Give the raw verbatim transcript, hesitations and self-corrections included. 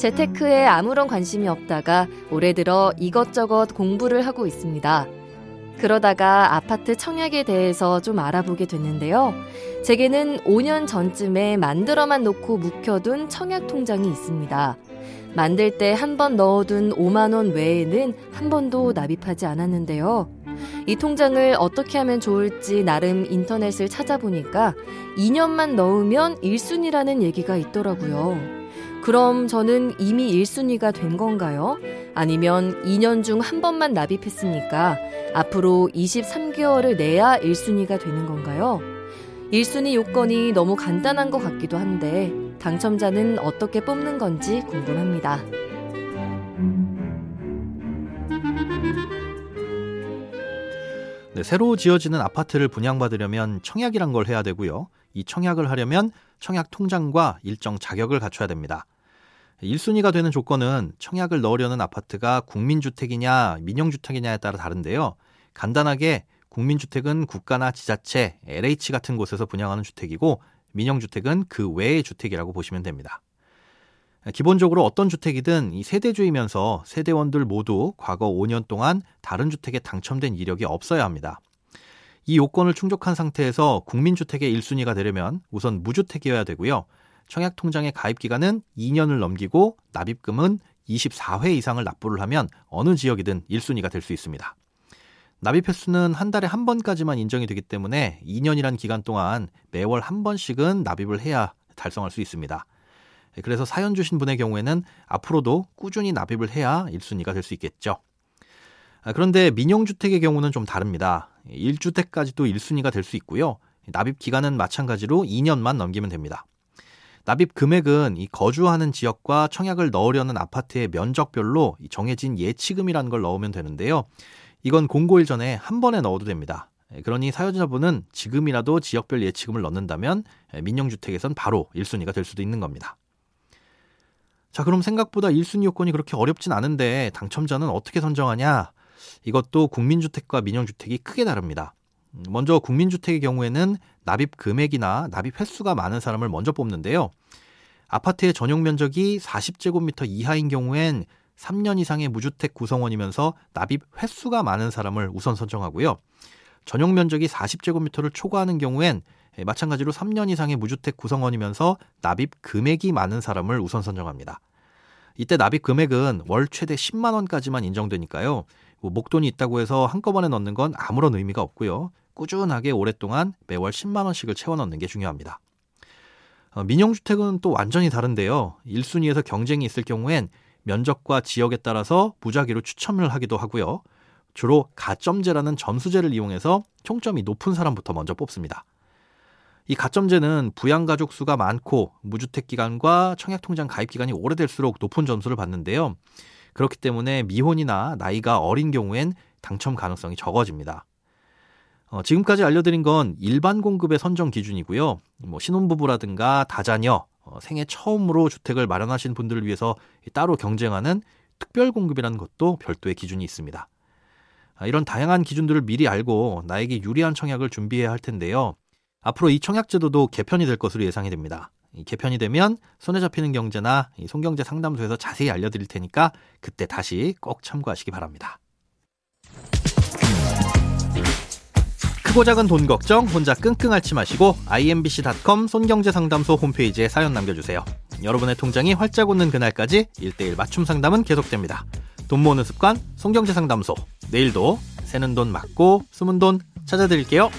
재테크에 아무런 관심이 없다가 올해 들어 이것저것 공부를 하고 있습니다. 그러다가 아파트 청약에 대해서 좀 알아보게 됐는데요. 제게는 오 년 전쯤에 만들어만 놓고 묵혀둔 청약통장이 있습니다. 만들 때 한 번 넣어둔 오만 원 외에는 한 번도 납입하지 않았는데요. 이 통장을 어떻게 하면 좋을지 나름 인터넷을 찾아보니까 이 년만 넣으면 일 순위라는 얘기가 있더라고요. 그럼 저는 이미 일 순위가 된 건가요? 아니면 이 년 중 한 번만 납입했으니까 앞으로 이십삼 개월을 내야 일 순위가 되는 건가요? 일 순위 요건이 너무 간단한 것 같기도 한데 당첨자는 어떻게 뽑는 건지 궁금합니다. 네, 새로 지어지는 아파트를 분양받으려면 청약이란 걸 해야 되고요. 이 청약을 하려면 청약 통장과 일정 자격을 갖춰야 됩니다. 일 순위가 되는 조건은 청약을 넣으려는 아파트가 국민주택이냐 민영주택이냐에 따라 다른데요. 간단하게 국민주택은 국가나 지자체, 엘에이치 같은 곳에서 분양하는 주택이고 민영주택은 그 외의 주택이라고 보시면 됩니다. 기본적으로 어떤 주택이든 이 세대주이면서 세대원들 모두 과거 오 년 동안 다른 주택에 당첨된 이력이 없어야 합니다. 이 요건을 충족한 상태에서 국민주택의 일 순위가 되려면 우선 무주택이어야 되고요. 청약통장의 가입기간은 이 년을 넘기고 납입금은 이십사 회 이상을 납부를 하면 어느 지역이든 일 순위가 될 수 있습니다. 납입 횟수는 한 달에 한 번까지만 인정이 되기 때문에 이 년이란 기간 동안 매월 한 번씩은 납입을 해야 달성할 수 있습니다. 그래서 사연 주신 분의 경우에는 앞으로도 꾸준히 납입을 해야 일 순위가 될 수 있겠죠. 그런데 민영주택의 경우는 좀 다릅니다. 일 주택까지도 일 순위가 될 수 있고요. 납입 기간은 마찬가지로 이 년만 넘기면 됩니다. 납입 금액은 이 거주하는 지역과 청약을 넣으려는 아파트의 면적별로 정해진 예치금이라는 걸 넣으면 되는데요. 이건 공고일 전에 한 번에 넣어도 됩니다. 그러니 사연자분은 지금이라도 지역별 예치금을 넣는다면 민영주택에선 바로 일 순위가 될 수도 있는 겁니다. 자, 그럼 생각보다 일 순위 요건이 그렇게 어렵진 않은데 당첨자는 어떻게 선정하냐? 이것도 국민주택과 민영주택이 크게 다릅니다. 먼저 국민주택의 경우에는 납입 금액이나 납입 횟수가 많은 사람을 먼저 뽑는데요. 아파트의 전용 면적이 사십 제곱미터 이하인 경우엔 삼 년 이상의 무주택 구성원이면서 납입 횟수가 많은 사람을 우선 선정하고요. 전용 면적이 사십 제곱미터를 초과하는 경우엔 마찬가지로 삼 년 이상의 무주택 구성원이면서 납입 금액이 많은 사람을 우선 선정합니다. 이때 납입 금액은 월 최대 십만 원까지만 인정되니까요. 뭐 목돈이 있다고 해서 한꺼번에 넣는 건 아무런 의미가 없고요. 꾸준하게 오랫동안 매월 십만 원씩을 채워 넣는 게 중요합니다. 민영주택은 또 완전히 다른데요. 일 순위에서 경쟁이 있을 경우엔 면적과 지역에 따라서 무작위로 추첨을 하기도 하고요. 주로 가점제라는 점수제를 이용해서 총점이 높은 사람부터 먼저 뽑습니다. 이 가점제는 부양가족 수가 많고 무주택기간과 청약통장 가입기간이 오래될수록 높은 점수를 받는데요. 그렇기 때문에 미혼이나 나이가 어린 경우엔 당첨 가능성이 적어집니다. 어, 지금까지 알려드린 건 일반 공급의 선정 기준이고요. 뭐 신혼부부라든가 다자녀, 어, 생애 처음으로 주택을 마련하신 분들을 위해서 따로 경쟁하는 특별 공급이라는 것도 별도의 기준이 있습니다. 아, 이런 다양한 기준들을 미리 알고 나에게 유리한 청약을 준비해야 할 텐데요. 앞으로 이 청약제도도 개편이 될 것으로 예상이 됩니다. 개편이 되면 손에 잡히는 경제나 손경제 상담소에서 자세히 알려드릴 테니까 그때 다시 꼭 참고하시기 바랍니다. 크고 작은 돈 걱정 혼자 끙끙 앓지 마시고 아이엠비씨 닷컴 손경제 상담소 홈페이지에 사연 남겨주세요. 여러분의 통장이 활짝 웃는 그날까지 일 대일 맞춤 상담은 계속됩니다. 돈 모으는 습관 손경제 상담소, 내일도 새는 돈 막고 숨은 돈 찾아드릴게요.